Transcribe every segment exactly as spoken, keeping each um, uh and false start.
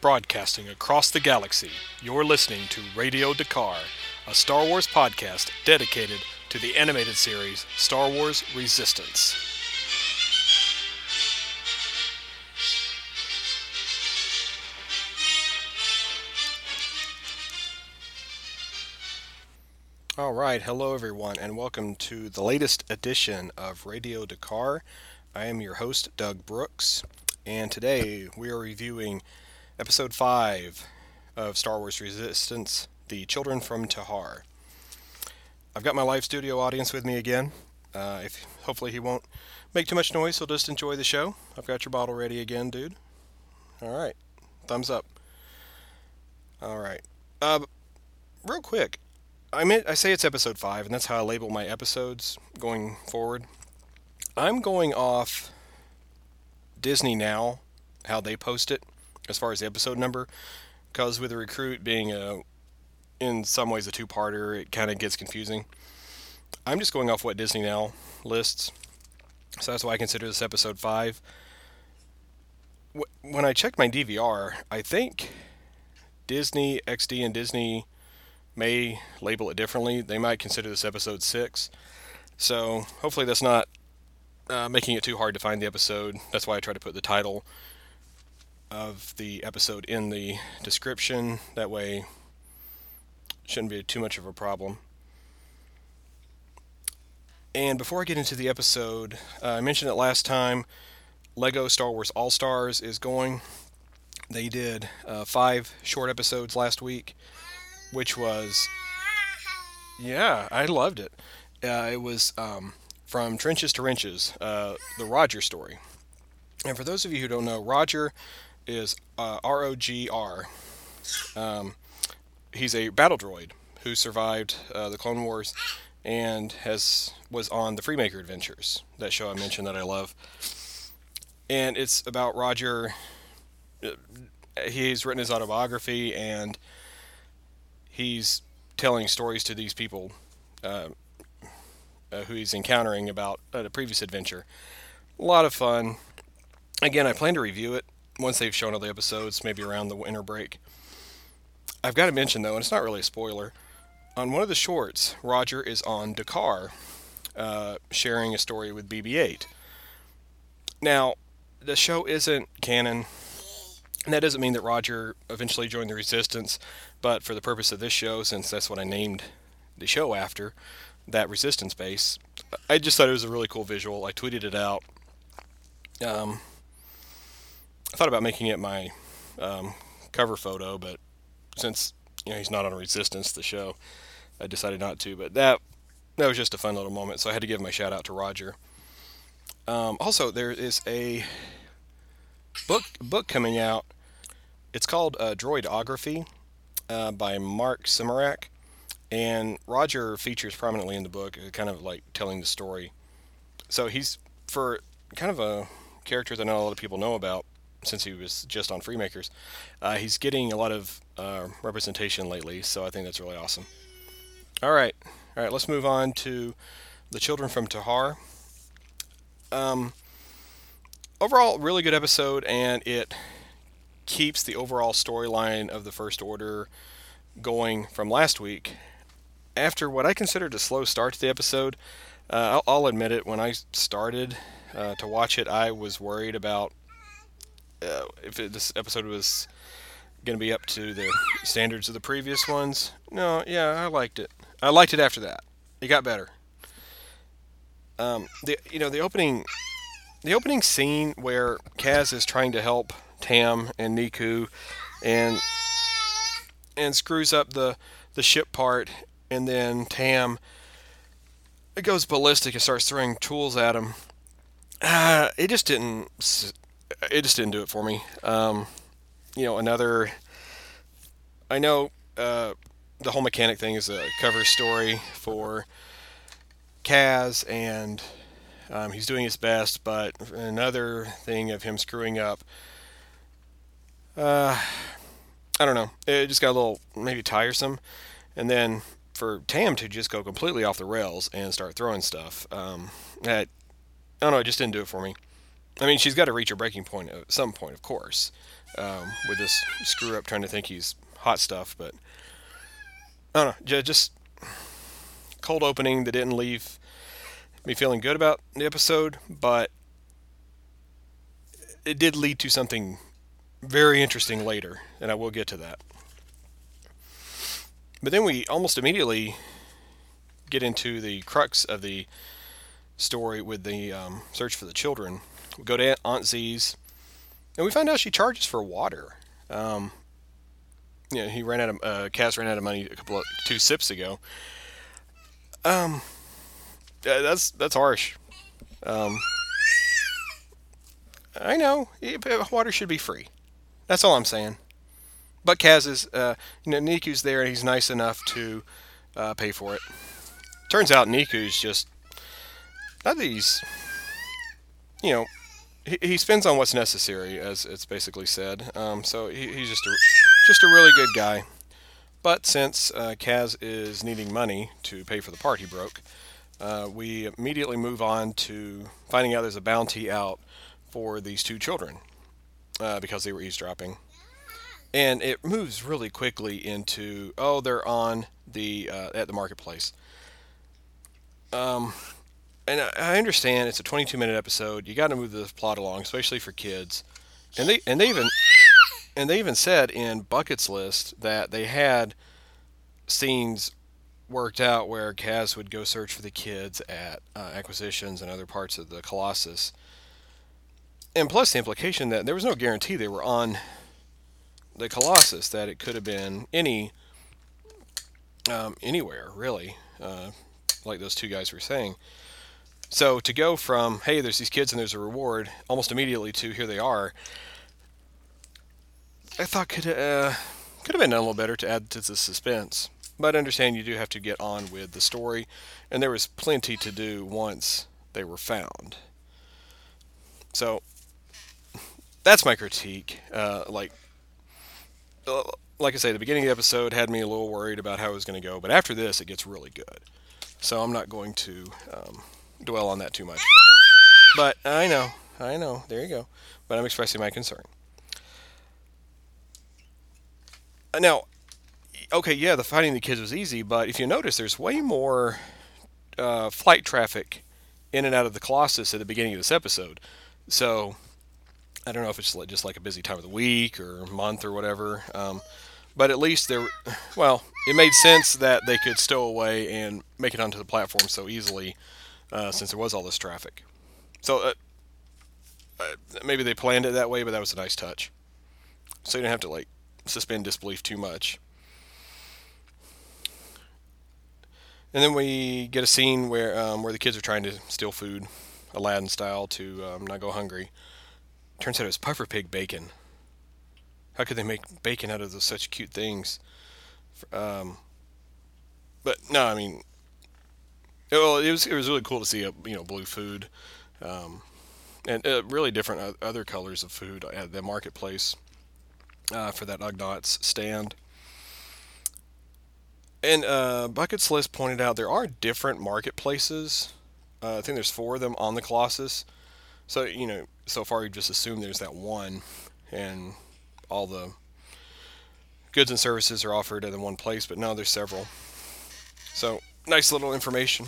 Broadcasting across the galaxy, you're listening to Radio Dakar, a Star Wars podcast dedicated to the animated series Star Wars Resistance. All right, hello everyone, and welcome to the latest edition of Radio Dakar. I am your host, Doug Brooks, and today we are reviewing Episode five of Star Wars Resistance, The Children from Tahar. I've got my live studio audience with me again. Uh, if hopefully he won't make too much noise, he'll just enjoy the show. I've got your bottle ready again, dude. All right. Thumbs up. All right. Uh, real quick, I mean, I say it's Episode five, and that's how I label my episodes going forward. I'm going off Disney Now, how they post it, as far as the episode number, because with The Recruit being a, in some ways a two-parter, it kind of gets confusing. I'm just going off what Disney Now lists, so that's why I consider this episode five. When I checked my D V R, I think Disney X D and Disney may label it differently. They might consider this episode six, so hopefully that's not uh, making it too hard to find the episode. That's why I try to put the title of the episode in the description. That way shouldn't be too much of a problem. And before I get into the episode, uh, I mentioned it last time, LEGO Star Wars All-Stars is going. They did uh, five short episodes last week, which was... Yeah, I loved it. Uh, it was um, From Trenches to Wrenches, uh, the Roger story. And for those of you who don't know, Roger is uh, R O G R. Um, he's a battle droid who survived uh, the Clone Wars and has was on the Freemaker Adventures, that show I mentioned that I love. And it's about Roger. He's written his autobiography, and he's telling stories to these people uh, uh, who he's encountering about uh, the previous adventure. A lot of fun. Again, I plan to review it once they've shown all the episodes, maybe around the winter break. I've got to mention, though, and it's not really a spoiler, on one of the shorts, Roger is on Dakar, uh, sharing a story with B B eight. Now, the show isn't canon, and that doesn't mean that Roger eventually joined the Resistance, but for the purpose of this show, since that's what I named the show after, that Resistance base, I just thought it was a really cool visual. I tweeted it out. Um... I thought about making it my um, cover photo, but since you know he's not on Resistance, the show, I decided not to. But that that was just a fun little moment, so I had to give my shout out to Roger. Um, also, there is a book book coming out. It's called uh, Droidography uh, by Mark Simarak, and Roger features prominently in the book, kind of like telling the story. So he's for kind of a character that not a lot of people know about, since he was just on Freemakers. Uh, he's getting a lot of uh, representation lately, so I think that's really awesome. All right, all right, let's move on to The Children from Tahar. Um, overall, really good episode, and it keeps the overall storyline of the First Order going from last week. After what I considered a slow start to the episode, uh, I'll, I'll admit it, when I started uh, to watch it, I was worried about Uh, if it, this episode was going to be up to the standards of the previous ones. No, yeah, I liked it. I liked it after that. It got better. Um, the you know the opening, the opening scene where Kaz is trying to help Tam and Niku, and and screws up the the ship part, and then Tam it goes ballistic and starts throwing tools at him. Uh, it just didn't. It just didn't do it for me. Um, you know, another... I know uh, the whole mechanic thing is a cover story for Kaz, and um, he's doing his best, but another thing of him screwing up... Uh, I don't know. It just got a little, maybe, tiresome. And then for Tam to just go completely off the rails and start throwing stuff, um, that, I don't know, it just didn't do it for me. I mean, she's got to reach her breaking point at some point, of course. um, with this screw up trying to think he's hot stuff. But I don't know, just cold opening that didn't leave me feeling good about the episode, but it did lead to something very interesting later, and I will get to that. But then we almost immediately get into the crux of the story with the um, search for the children. We go to Aunt Z's, and we find out she charges for water. Um, you know, he ran out of uh, Cass ran out of money a couple of two sips ago. Um, that's that's harsh. Um, I know water should be free. That's all I'm saying. But Kaz is, uh, you know, Niku's there, and he's nice enough to uh, pay for it. Turns out Niku's just, not that he's, you know, he, he spends on what's necessary, as it's basically said. Um, so he, he's just a, just a really good guy. But since uh, Kaz is needing money to pay for the part he broke, uh, we immediately move on to finding out there's a bounty out for these two children uh, because they were eavesdropping. And it moves really quickly into, oh, they're on the uh, at the marketplace. Um, and I, I understand it's a twenty-two minute episode. You got to move the plot along, especially for kids. And they and they even and they even said in Bucket's List that they had scenes worked out where Kaz would go search for the kids at uh, acquisitions and other parts of the Colossus. And plus the implication that there was no guarantee they were on the Colossus, that it could have been any um, anywhere really, uh, like those two guys were saying. So to go from, hey, there's these kids and there's a reward, almost immediately to here they are, I thought could uh, could have been done a little better to add to the suspense. But I understand you do have to get on with the story, and there was plenty to do once they were found. So that's my critique. Uh, like Like I say, the beginning of the episode had me a little worried about how it was going to go, but after this, it gets really good. So I'm not going to um, dwell on that too much. But I know, I know, there you go. But I'm expressing my concern. Now, okay, yeah, the finding the kids was easy, but if you notice, there's way more uh, flight traffic in and out of the Colossus at the beginning of this episode. So I don't know if it's just like a busy time of the week or month or whatever, um, but at least there, well, it made sense that they could stow away and make it onto the platform so easily, uh, since there was all this traffic. So uh, uh, maybe they planned it that way, but that was a nice touch. So you didn't have to like suspend disbelief too much. And then we get a scene where um, where the kids are trying to steal food, Aladdin style, to um, not go hungry. Turns out it was puffer pig bacon. How could they make bacon out of those such cute things? Um, but no, I mean, well, it was it was really cool to see a, you know, blue food, um, and uh, really different other colors of food at the marketplace uh, for that Ugnaughts stand. And uh, Bucket's List pointed out there are different marketplaces. Uh, I think there's four of them on the Colossus. So, you know, so far you just assume there's that one, and all the goods and services are offered at one place, but no, there's several. So, nice little information.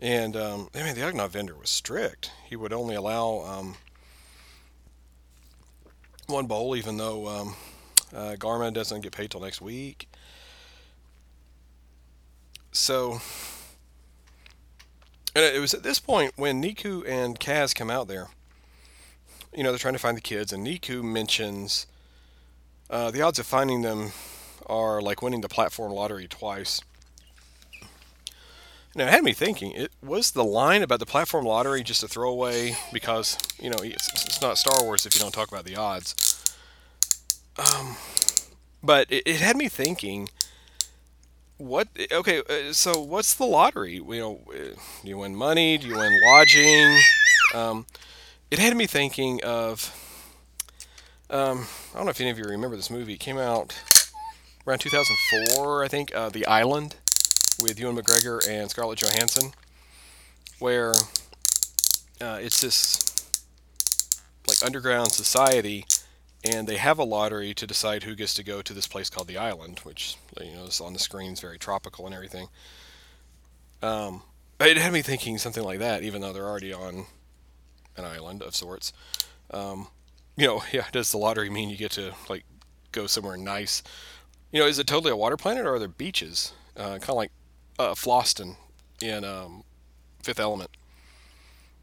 And, um, I mean, the Ugnaught vendor was strict. He would only allow um, one bowl, even though um, uh, Garma doesn't get paid till next week. So... And it was at this point when Niku and Kaz come out there. You know, they're trying to find the kids, and Niku mentions uh, the odds of finding them are like winning the platform lottery twice. Now, it had me thinking, it was the line about the platform lottery just a throwaway because, you know, it's, it's not Star Wars if you don't talk about the odds. Um, but it, it had me thinking... What? Okay, so what's the lottery? You know, do you win money? Do you win lodging? Um, it had me thinking of, um, I don't know if any of you remember this movie. It came out around two thousand four, I think, uh, The Island, with Ewan McGregor and Scarlett Johansson, where uh, it's this like underground society, and they have a lottery to decide who gets to go to this place called the Island, which, you know, is on the screen, is very tropical and everything. Um, it had me thinking something like that, even though they're already on an island of sorts. Um, you know, yeah, does the lottery mean you get to, like, go somewhere nice? You know, is it totally a water planet, or are there beaches? Uh, kind of like uh, Floston in um, Fifth Element.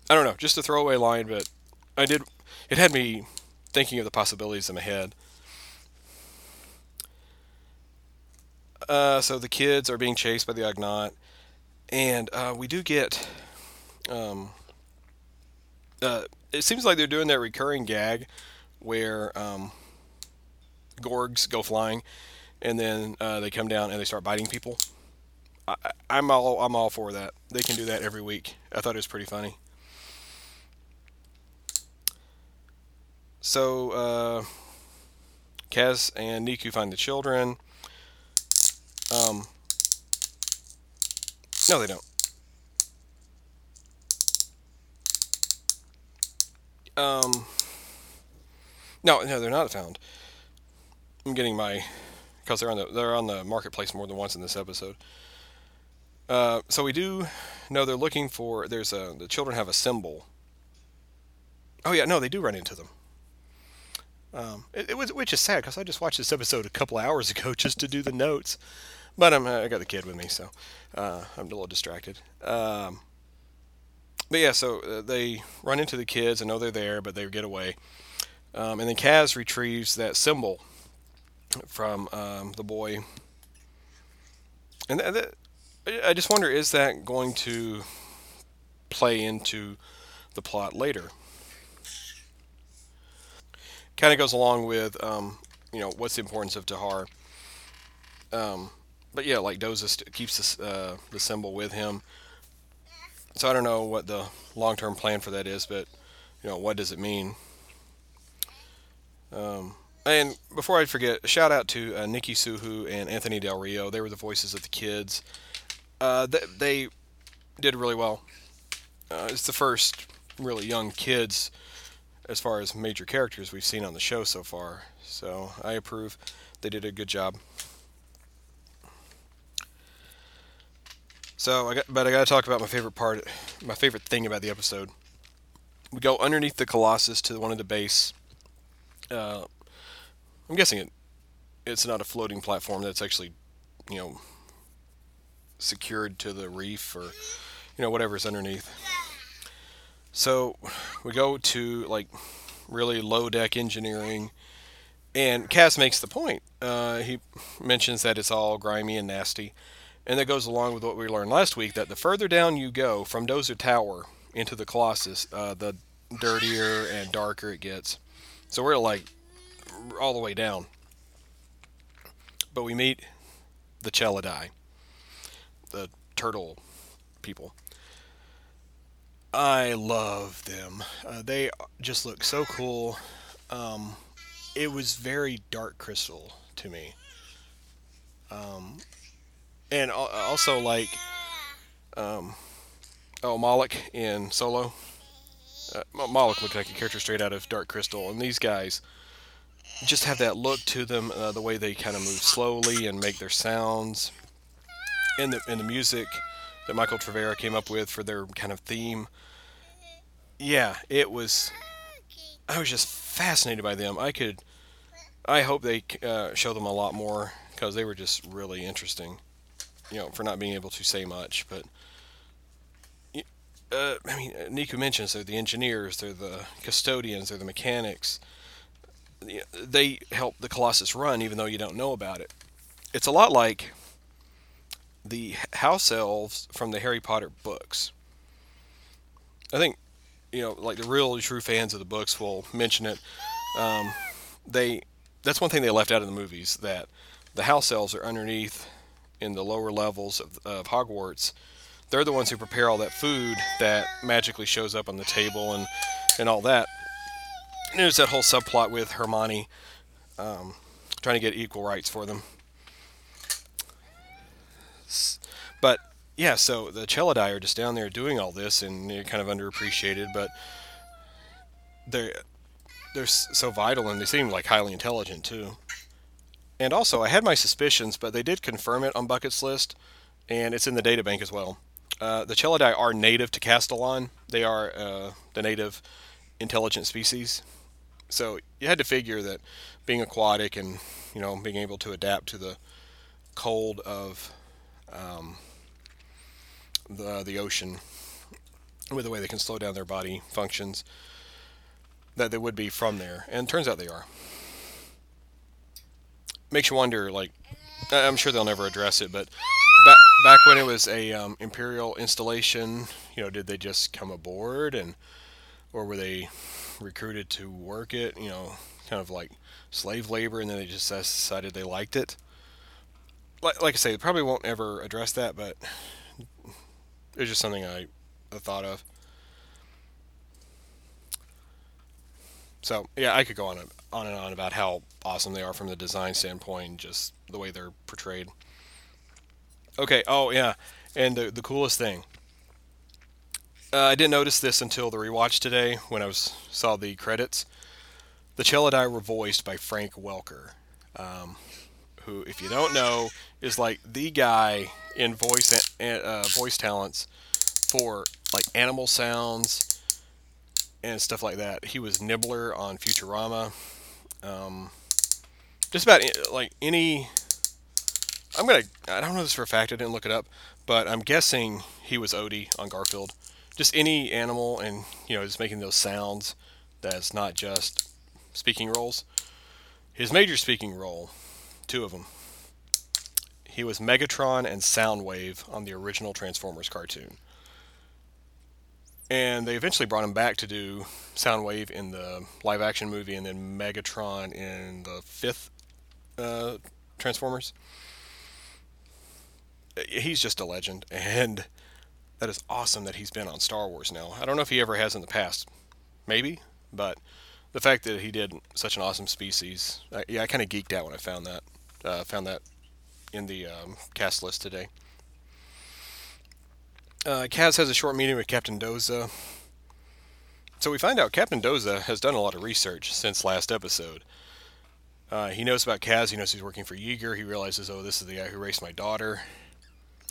I don't know, just a throwaway line, but I did. It had me thinking of the possibilities in my head. Uh, so the kids are being chased by the Ugnaught, and uh, we do get. Um, uh, it seems like they're doing that recurring gag where um, Gorgs go flying, and then uh, they come down and they start biting people. I, I'm all I'm all for that. They can do that every week. I thought it was pretty funny. So, uh, Kaz and Niku find the children. Um, no, they don't. Um, no, no, they're not found. I'm getting my, because they're on the they're on the marketplace more than once in this episode. Uh, so we do know they're looking for. There's a the children have a symbol. Oh yeah, no, they do run into them. Um, it, it was, which is sad, because I just watched this episode a couple hours ago just to do the notes, but I'm, I got the kid with me, so uh, I'm a little distracted. Um, but yeah, so uh, they run into the kids and know they're there, but they get away. Um, and then Kaz retrieves that symbol from um, the boy. And th- th- I just wonder, is that going to play into the plot later? Kind of goes along with, um, you know, what's the importance of Tahar. Um, but yeah, like Doza st- keeps this, uh, the symbol with him. So I don't know what the long-term plan for that is, but, you know, what does it mean? Um, and before I forget, a shout-out to uh, Nikki Suhu and Anthony Del Rio. They were the voices of the kids. Uh, they, they did really well. Uh, it's the first really young kids as far as major characters we've seen on the show so far. So I approve. They did a good job. So I got, but I got to talk about my favorite part, my favorite thing about the episode. We go underneath the Colossus to one of the base. Uh, I'm guessing it, it's not a floating platform that's actually, you know, secured to the reef or, you know, whatever's underneath. So we go to, like, really low-deck engineering, and Kaz makes the point. Uh, he mentions that it's all grimy and nasty, and that goes along with what we learned last week, that the further down you go from Dozer Tower into the Colossus, uh, the dirtier and darker it gets. So we're, like, all the way down. But we meet the Chelidae, the turtle people. I love them. Uh, they just look so cool. Um, it was very Dark Crystal to me. Um, and also like, um, oh, Moloch in Solo. Uh, Moloch looked like a character straight out of Dark Crystal. And these guys just have that look to them, uh, the way they kind of move slowly and make their sounds. And the, and the music that Michael Travera came up with for their kind of theme. Yeah, it was... I was just fascinated by them. I could... I hope they uh, show them a lot more, because they were just really interesting. You know, for not being able to say much, but... Uh, I mean, Niku mentions they're the engineers, they're the custodians, they're the mechanics. They help the Colossus run, even though you don't know about it. It's a lot like the house elves from the Harry Potter books. I think, you know, like the real true fans of the books will mention it. Um, they that's one thing they left out of the movies, that the house elves are underneath in the lower levels of, of Hogwarts. They're the ones who prepare all that food that magically shows up on the table and, and all that. And there's that whole subplot with Hermione um, trying to get equal rights for them. But, yeah, so the Chelidae are just down there doing all this, and they're kind of underappreciated, but they're they're so vital, and they seem like highly intelligent too. And also, I had my suspicions, but they did confirm it on Bucket's list, and it's in the data bank as well. Uh, the Chelidae are native to Castellan. They are uh, the native intelligent species. So you had to figure that being aquatic and, you know, being able to adapt to the cold of um, the the ocean, with the way they can slow down their body functions, that they would be from there. And turns out they are. Makes you wonder, like, I'm sure they'll never address it, but ba- back when it was a um, Imperial installation, you know, did they just come aboard, and or were they recruited to work it, you know, kind of like slave labor, and then they just decided they liked it? Like, like I say, they probably won't ever address that, but it was just something I thought of. So yeah, I could go on and on and on about how awesome they are from the design standpoint, just the way they're portrayed. Okay, oh yeah, and the the coolest thing, uh, I didn't notice this until the rewatch today when I was saw the credits. The Chelidae were voiced by Frank Welker, um, who, if you don't know, is like the guy in voice uh, voice talents for like animal sounds and stuff like that. He was Nibbler on Futurama. Um, just about, like, any... I'm going to... I don't know this for a fact. I didn't look it up. But I'm guessing he was Odie on Garfield. Just any animal and, you know, just making those sounds. That's not just speaking roles. His major speaking role, two of them. He was Megatron and Soundwave on the original Transformers cartoon. And they eventually brought him back to do Soundwave in the live-action movie, and then Megatron in the fifth uh, Transformers. He's just a legend, and that is awesome that he's been on Star Wars now. I don't know if he ever has in the past. Maybe, but the fact that he did such an awesome species... I, yeah, I kind of geeked out when I found that uh, found that in the um, cast list today. Uh, Kaz has a short meeting with Captain Doza. So we find out Captain Doza has done a lot of research since last episode. Uh, he knows about Kaz, he knows he's working for Yeager, he realizes, oh, this is the guy who raised my daughter.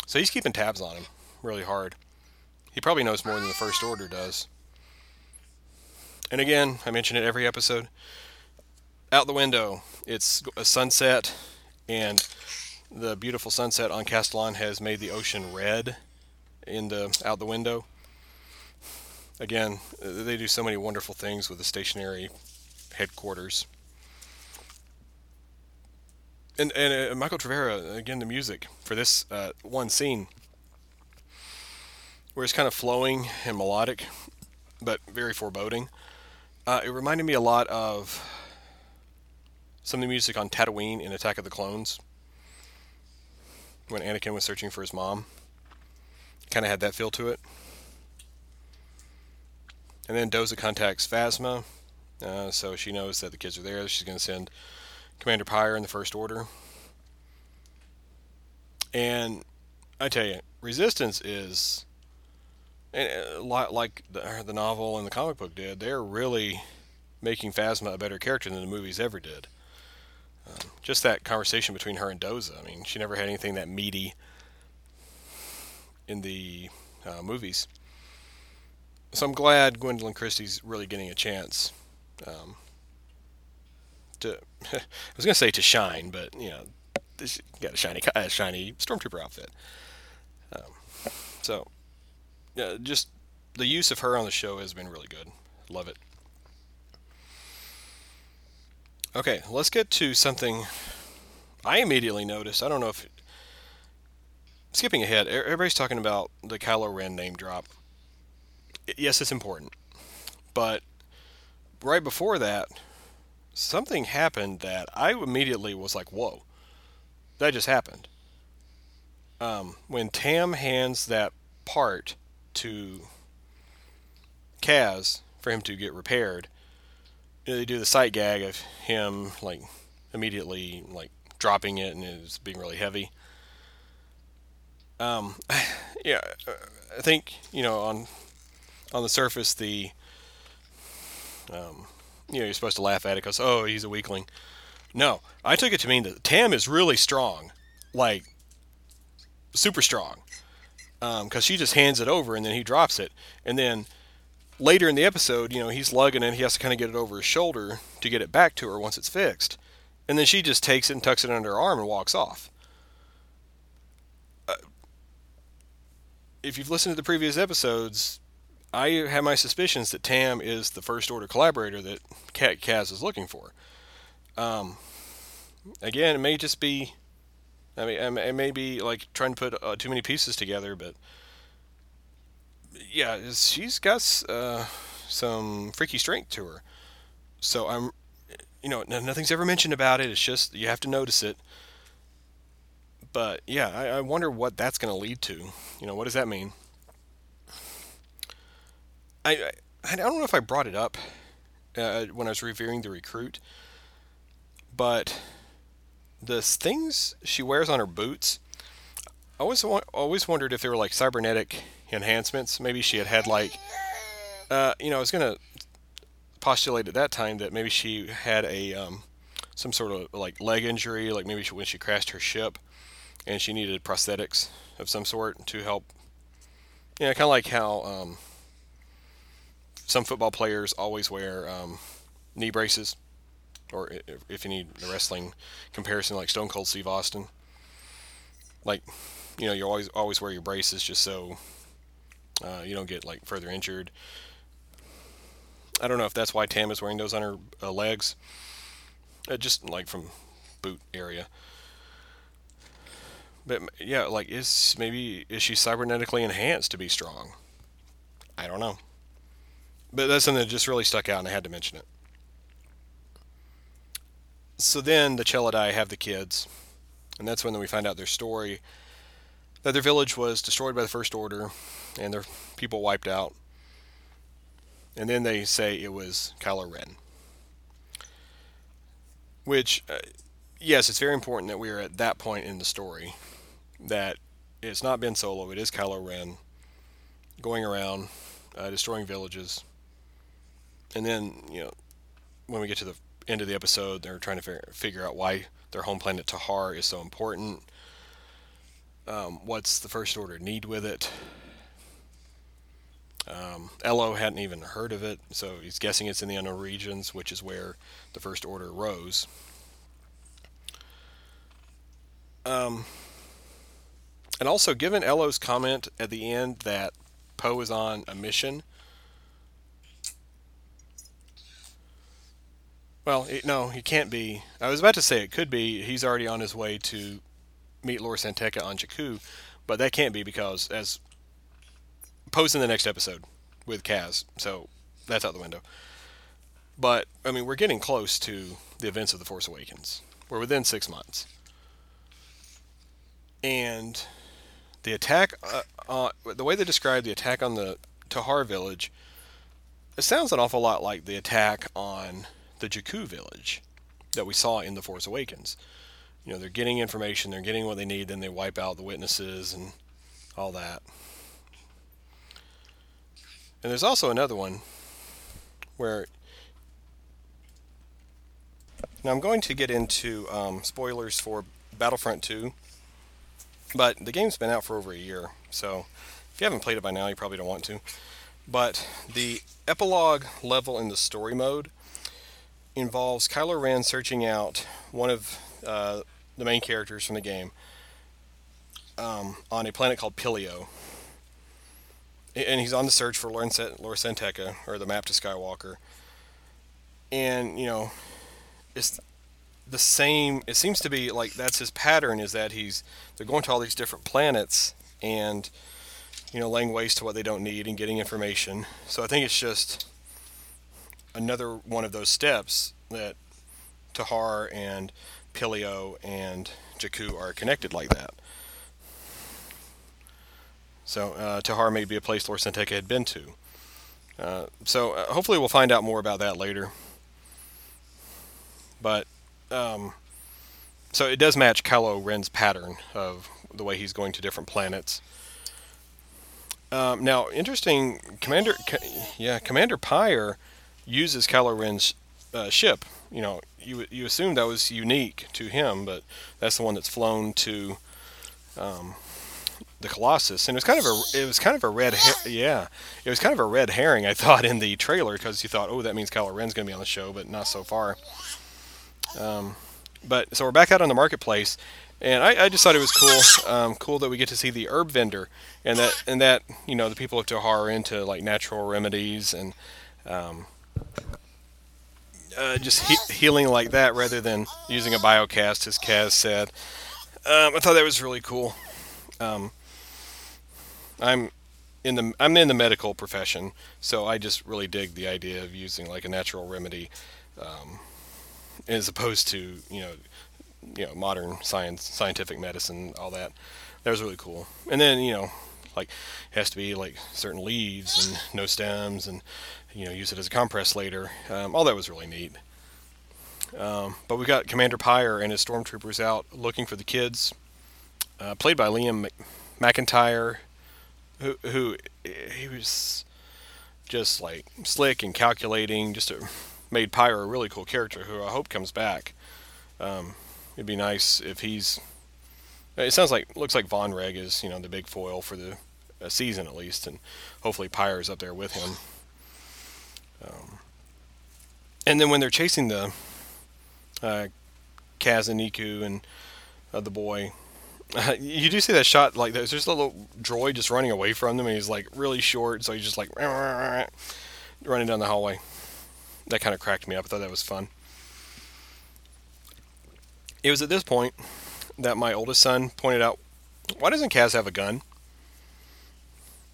So he's keeping tabs on him really hard. He probably knows more than the First Order does. And again, I mention it every episode. Out the window, it's a sunset, and the beautiful sunset on Castellan has made the ocean red. In the out the window. Again, they do so many wonderful things with the stationary headquarters. And and uh, Michael Travera, again, the music for this uh, one scene, where it's kind of flowing and melodic, but very foreboding. Uh, it reminded me a lot of some of the music on Tatooine in Attack of the Clones, when Anakin was searching for his mom. Kind of had that feel to it. And then Doza contacts Phasma, uh, so she knows that the kids are there. She's going to send Commander Pyre and the First Order. And I tell you, Resistance is a lot like the, the novel and the comic book did. They're really making Phasma a better character than the movies ever did. Um, just that conversation between her and Doza. I mean, she never had anything that meaty in the uh, movies. So I'm glad Gwendolyn Christie's really getting a chance um, to, I was going to say to shine, but, you know, she got a shiny, a shiny Stormtrooper outfit. Um, so, yeah, just the use of her on the show has been really good. Love it. Okay, let's get to something I immediately noticed. I don't know if it, Skipping ahead, everybody's talking about the Kylo Ren name drop. Yes, it's important. But right before that, something happened that I immediately was like, whoa, that just happened. Um, when Tam hands that part to Kaz for him to get repaired, you know, they do the sight gag of him like immediately like dropping it and it's being really heavy. Um, yeah, I think, you know, on on the surface, the um, you know, you're supposed to laugh at it because, oh, he's a weakling. No, I took it to mean that Tam is really strong, like super strong, because um, she just hands it over and then he drops it. And then later in the episode, you know, he's lugging it. He has to kind of get it over his shoulder to get it back to her once it's fixed. And then she just takes it and tucks it under her arm and walks off. Uh, if you've listened to the previous episodes, I have my suspicions that Tam is the First Order collaborator that Kaz is looking for. Um, again, it may just be, I mean, it may be like trying to put uh, too many pieces together, but yeah, she's got uh, some freaky strength to her. So I'm, you know, nothing's ever mentioned about it. It's just, you have to notice it. But yeah, I, I wonder what that's going to lead to. You know, what does that mean? I, I, I don't know if I brought it up uh, when I was reviewing the recruit, but the things she wears on her boots, I always, always wondered if they were like cybernetic enhancements. Maybe she had had like, uh, you know, I was going to postulate at that time that maybe she had a um, some sort of like leg injury, like maybe she, when she crashed her ship and she needed prosthetics of some sort to help. You know, kind of like how um, some football players always wear um, knee braces. Or if you need a wrestling comparison, like Stone Cold Steve Austin, like, you know, you always always wear your braces just so uh, you don't get like further injured. I don't know if that's why Tam is wearing those on her uh, legs, uh, just like from boot area. But yeah, like is maybe is she cybernetically enhanced to be strong? I don't know. But that's something that just really stuck out, and I had to mention it. So then the Chelidae have the kids, and that's when we find out their story, that their village was destroyed by the First Order, and their people wiped out. And then they say it was Kylo Ren. Which, uh, yes, it's very important that we are at that point in the story, that it's not Ben Solo, it is Kylo Ren, going around, uh, destroying villages. And then, you know, when we get to the end of the episode, they're trying to figure out why their home planet Tahar is so important. Um, what's the First Order need with it? Um, Ello hadn't even heard of it, so he's guessing it's in the Unknown Regions, which is where the First Order rose. Um, and also, given Ello's comment at the end that Poe is on a mission. Well, it, no, he can't be. I was about to say it could be. He's already on his way to meet Lor San Tekka on Jakku, but that can't be because as Poe's in the next episode with Kaz, so that's out the window. But, I mean, we're getting close to the events of The Force Awakens. We're within six months. And the attack, uh, uh, the way they describe the attack on the Tahar village, it sounds an awful lot like the attack on the Jakku village that we saw in The Force Awakens. You know, they're getting information, they're getting what they need, then they wipe out the witnesses and all that. And there's also another one where... Now I'm going to get into um, spoilers for Battlefront two, but the game's been out for over a year, so if you haven't played it by now, you probably don't want to. But the epilogue level in the story mode involves Kylo Ren searching out one of uh, the main characters from the game um, on a planet called Pileo. And he's on the search for Lor San Tekka, or the map to Skywalker. And, you know, it's the same, it seems to be like that's his pattern, is that he's, they're going to all these different planets and, you know, laying waste to what they don't need and getting information. So I think it's just another one of those steps that Tahar and Pileo and Jakku are connected like that. So uh, Tahar may be a place Lor San Tekka had been to. Uh, so uh, hopefully we'll find out more about that later. But um, so it does match Kylo Ren's pattern of the way he's going to different planets. Um, now, interesting, Commander, yeah, Commander Pyre uses Kylo Ren's uh, ship. You know, you you assume that was unique to him, but that's the one that's flown to um, the Colossus. And it was kind of a it was kind of a red her- yeah it was kind of a red herring, I thought, in the trailer, because you thought, oh, that means Kylo Ren's going to be on the show, but not so far. Um, but so we're back out on the marketplace. And I, I just thought it was cool, um, cool that we get to see the herb vendor, and that, and that you know, the people of Tahar are into like natural remedies and um, uh, just he- healing like that rather than using a biocast, as Kaz said. Um, I thought that was really cool. Um, I'm in the I'm in the medical profession, so I just really dig the idea of using like a natural remedy, um, as opposed to you know. you know, modern science, scientific medicine, all that. That was really cool. And then, you know, like, it has to be, like, certain leaves and no stems and, you know, use it as a compress later. Um, all that was really neat. Um, but we got Commander Pyre and his stormtroopers out looking for the kids, uh, played by Liam McIntyre, who, who, he was just, like, slick and calculating, just a, made Pyre a really cool character, who I hope comes back. Um, It'd be nice if he's. It sounds like looks like Von Reg is you know the big foil for the uh, season at least, and hopefully Pyre's up there with him. Um, and then when they're chasing the uh, Kaz and Niku and uh, the boy, uh, you do see that shot like there's just a little droid just running away from them, and he's like really short, so he's just like running down the hallway. That kind of cracked me up. I thought that was fun. It was at this point that my oldest son pointed out, why doesn't Kaz have a gun?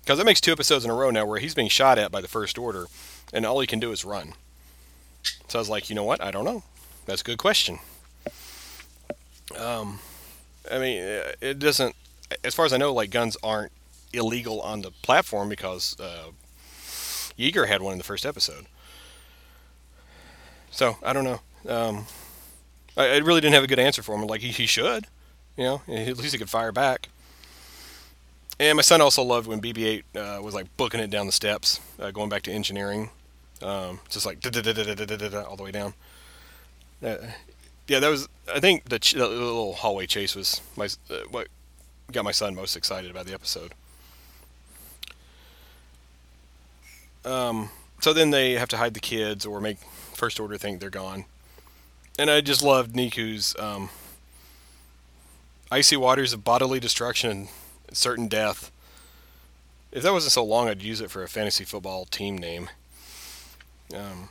Because that makes two episodes in a row now where he's being shot at by the First Order, and all he can do is run. So I was like, you know what? I don't know. That's a good question. Um, I mean, it doesn't... As far as I know, like, guns aren't illegal on the platform because uh, Yeager had one in the first episode. So, I don't know. Um... I really didn't have a good answer for him. Like, he, he should. You know, at least he could fire back. And my son also loved when B B eight uh, was, like, booking it down the steps, uh, going back to engineering. Um, just, like, da-da-da-da-da-da-da-da all the way down. Uh, yeah, that was, I think the, ch- the little hallway chase was my uh, what got my son most excited about the episode. Um, so then they have to hide the kids or make First Order think they're gone. And I just loved Niku's um, icy waters of bodily destruction and certain death. If that wasn't so long, I'd use it for a fantasy football team name. Um,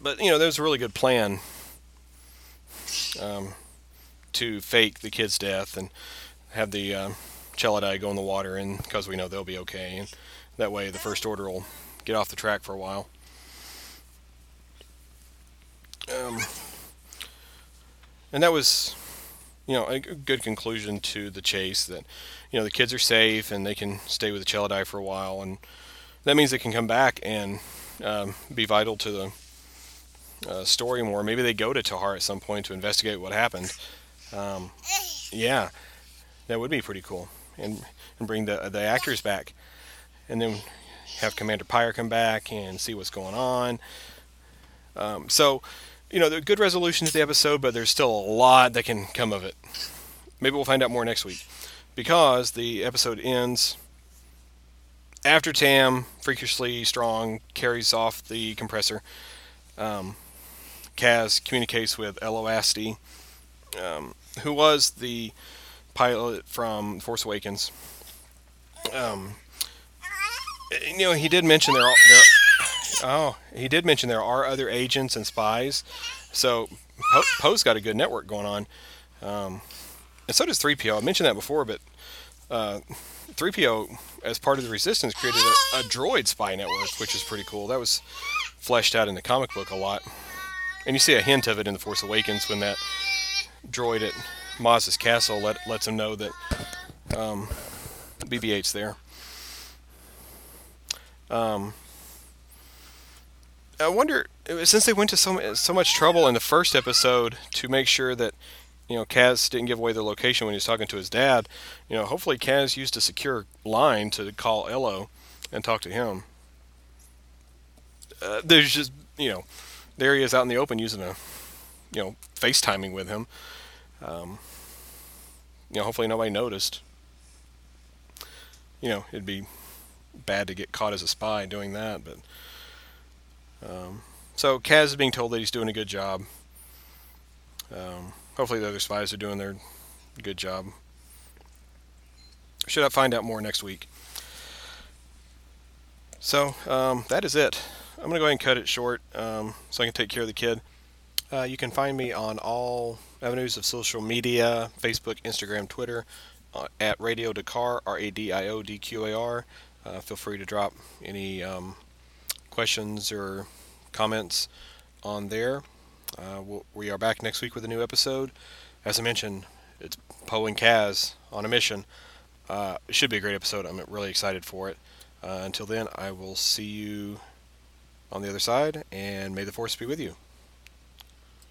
but, you know, that was a really good plan um, to fake the kid's death and have the uh, Chelidae go in the water, and because we know they'll be okay. And that way the First Order will get off the track for a while. Um, and that was, you know, a good conclusion to the chase that, you know, the kids are safe and they can stay with the Chelidae for a while. And that means they can come back and um, be vital to the uh, story more. Maybe they go to Tahar at some point to investigate what happened. Um, yeah, that would be pretty cool. And and bring the the actors back. And then have Commander Pyre come back and see what's going on. Um, so... You know, there are good resolutions to the episode, but there's still a lot that can come of it. Maybe we'll find out more next week. Because the episode ends after Tam, freakishly strong, carries off the compressor. Um, Kaz communicates with Eloasti, um, who was the pilot from Force Awakens. Um, you know, he did mention there are... There, Oh, he did mention there are other agents and spies. So, po- Poe's got a good network going on. Um, and so does three P O. I mentioned that before, but uh, three P O, as part of the Resistance, created a, a droid spy network, which is pretty cool. That was fleshed out in the comic book a lot. And you see a hint of it in The Force Awakens when that droid at Maz's castle let, lets him know that um, B B eight's there. Um... I wonder, since they went to so, so much trouble in the first episode to make sure that, you know, Kaz didn't give away their location when he was talking to his dad, you know, hopefully Kaz used a secure line to call Elo and talk to him. Uh, there's just, you know, there he is out in the open using a, you know, FaceTiming with him. Um, you know, hopefully nobody noticed. You know, it'd be bad to get caught as a spy doing that, but... Um, so Kaz is being told that he's doing a good job. Um, hopefully the other spies are doing their good job. Should I find out more next week. So, um, that is it. I'm going to go ahead and cut it short um, so I can take care of the kid. Uh, you can find me on all avenues of social media, Facebook, Instagram, Twitter, uh, at Radio Dakar, R A D I O D Q A R. Uh, feel free to drop any um, questions or comments on there. Uh, we'll, we are back next week with a new episode. As I mentioned, it's Poe and Kaz on a mission. Uh, it should be a great episode. I'm really excited for it. Uh, until then, I will see you on the other side, and may the Force be with you.